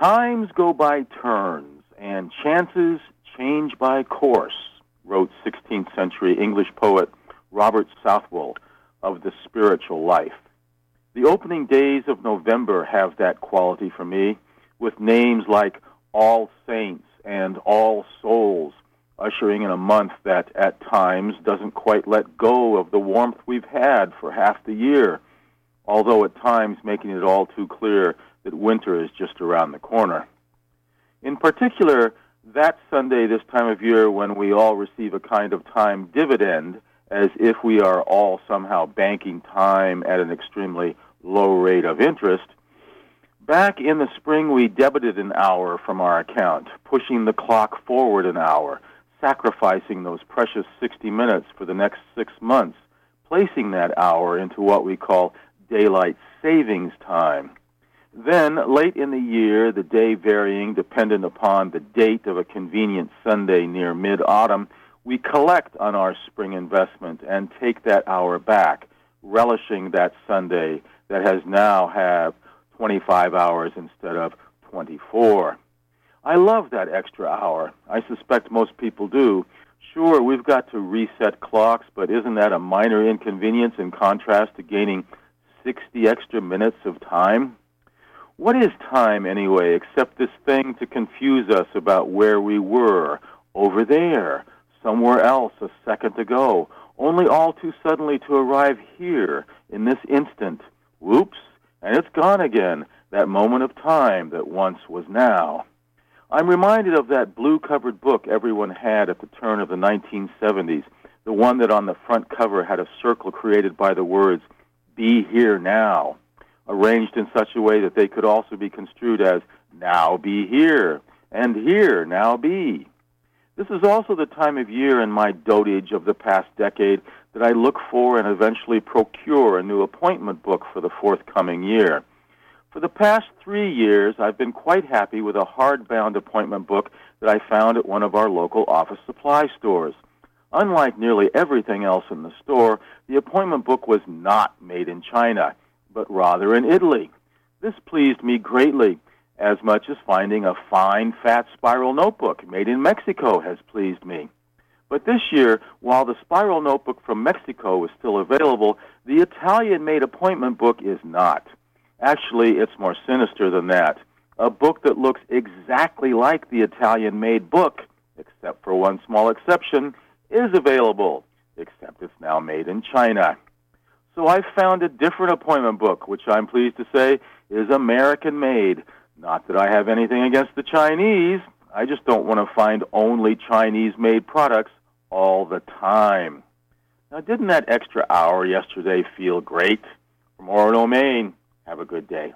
Times go by turns, and chances change by course, wrote 16th century English poet Robert Southwell of The Spiritual Life. The opening days of November have that quality for me, with names like All Saints and All Souls, ushering in a month that at times doesn't quite let go of the warmth we've had for half the year, although at times making it all too clear that winter is just around the corner. In particular, that Sunday this time of year when we all receive a kind of time dividend, as if we are all somehow banking time at an extremely low rate of interest. Back in the spring, we debited an hour from our account, pushing the clock forward an hour, sacrificing those precious 60 minutes for the next 6 months, placing that hour into what we call daylight savings time. Then, late in the year, the day varying dependent upon the date of a convenient Sunday near mid-autumn, we collect on our spring investment and take that hour back, relishing that Sunday that has now have 25 hours instead of 24. I love that extra hour. I suspect most people do. Sure, we've got to reset clocks, but isn't that a minor inconvenience in contrast to gaining 60 extra minutes of time? What is time anyway, except this thing to confuse us about where we were, over there, somewhere else a second ago, only all too suddenly to arrive here in this instant. Whoops, and it's gone again, that moment of time that once was now. I'm reminded of that blue-covered book everyone had at the turn of the 1970s, the one that on the front cover had a circle created by the words, "Be here now," arranged in such a way that they could also be construed as, "Now be here," and "Here, now be." This is also the time of year in my dotage of the past decade that I look for and eventually procure a new appointment book for the forthcoming year. For the past 3 years, I've been quite happy with a hardbound appointment book that I found at one of our local office supply stores. Unlike nearly everything else in the store, the appointment book was not made in China, but rather in Italy. This pleased me greatly, as much as finding a fine, fat spiral notebook made in Mexico has pleased me. But this year, while the spiral notebook from Mexico is still available, the Italian-made appointment book is not. Actually, it's more sinister than that. A book that looks exactly like the Italian-made book, except for one small exception, is available, except it's now made in China. So I found a different appointment book, which I'm pleased to say is American-made. Not that I have anything against the Chinese. I just don't want to find only Chinese-made products all the time. Now, didn't that extra hour yesterday feel great? From Orono, Maine, have a good day.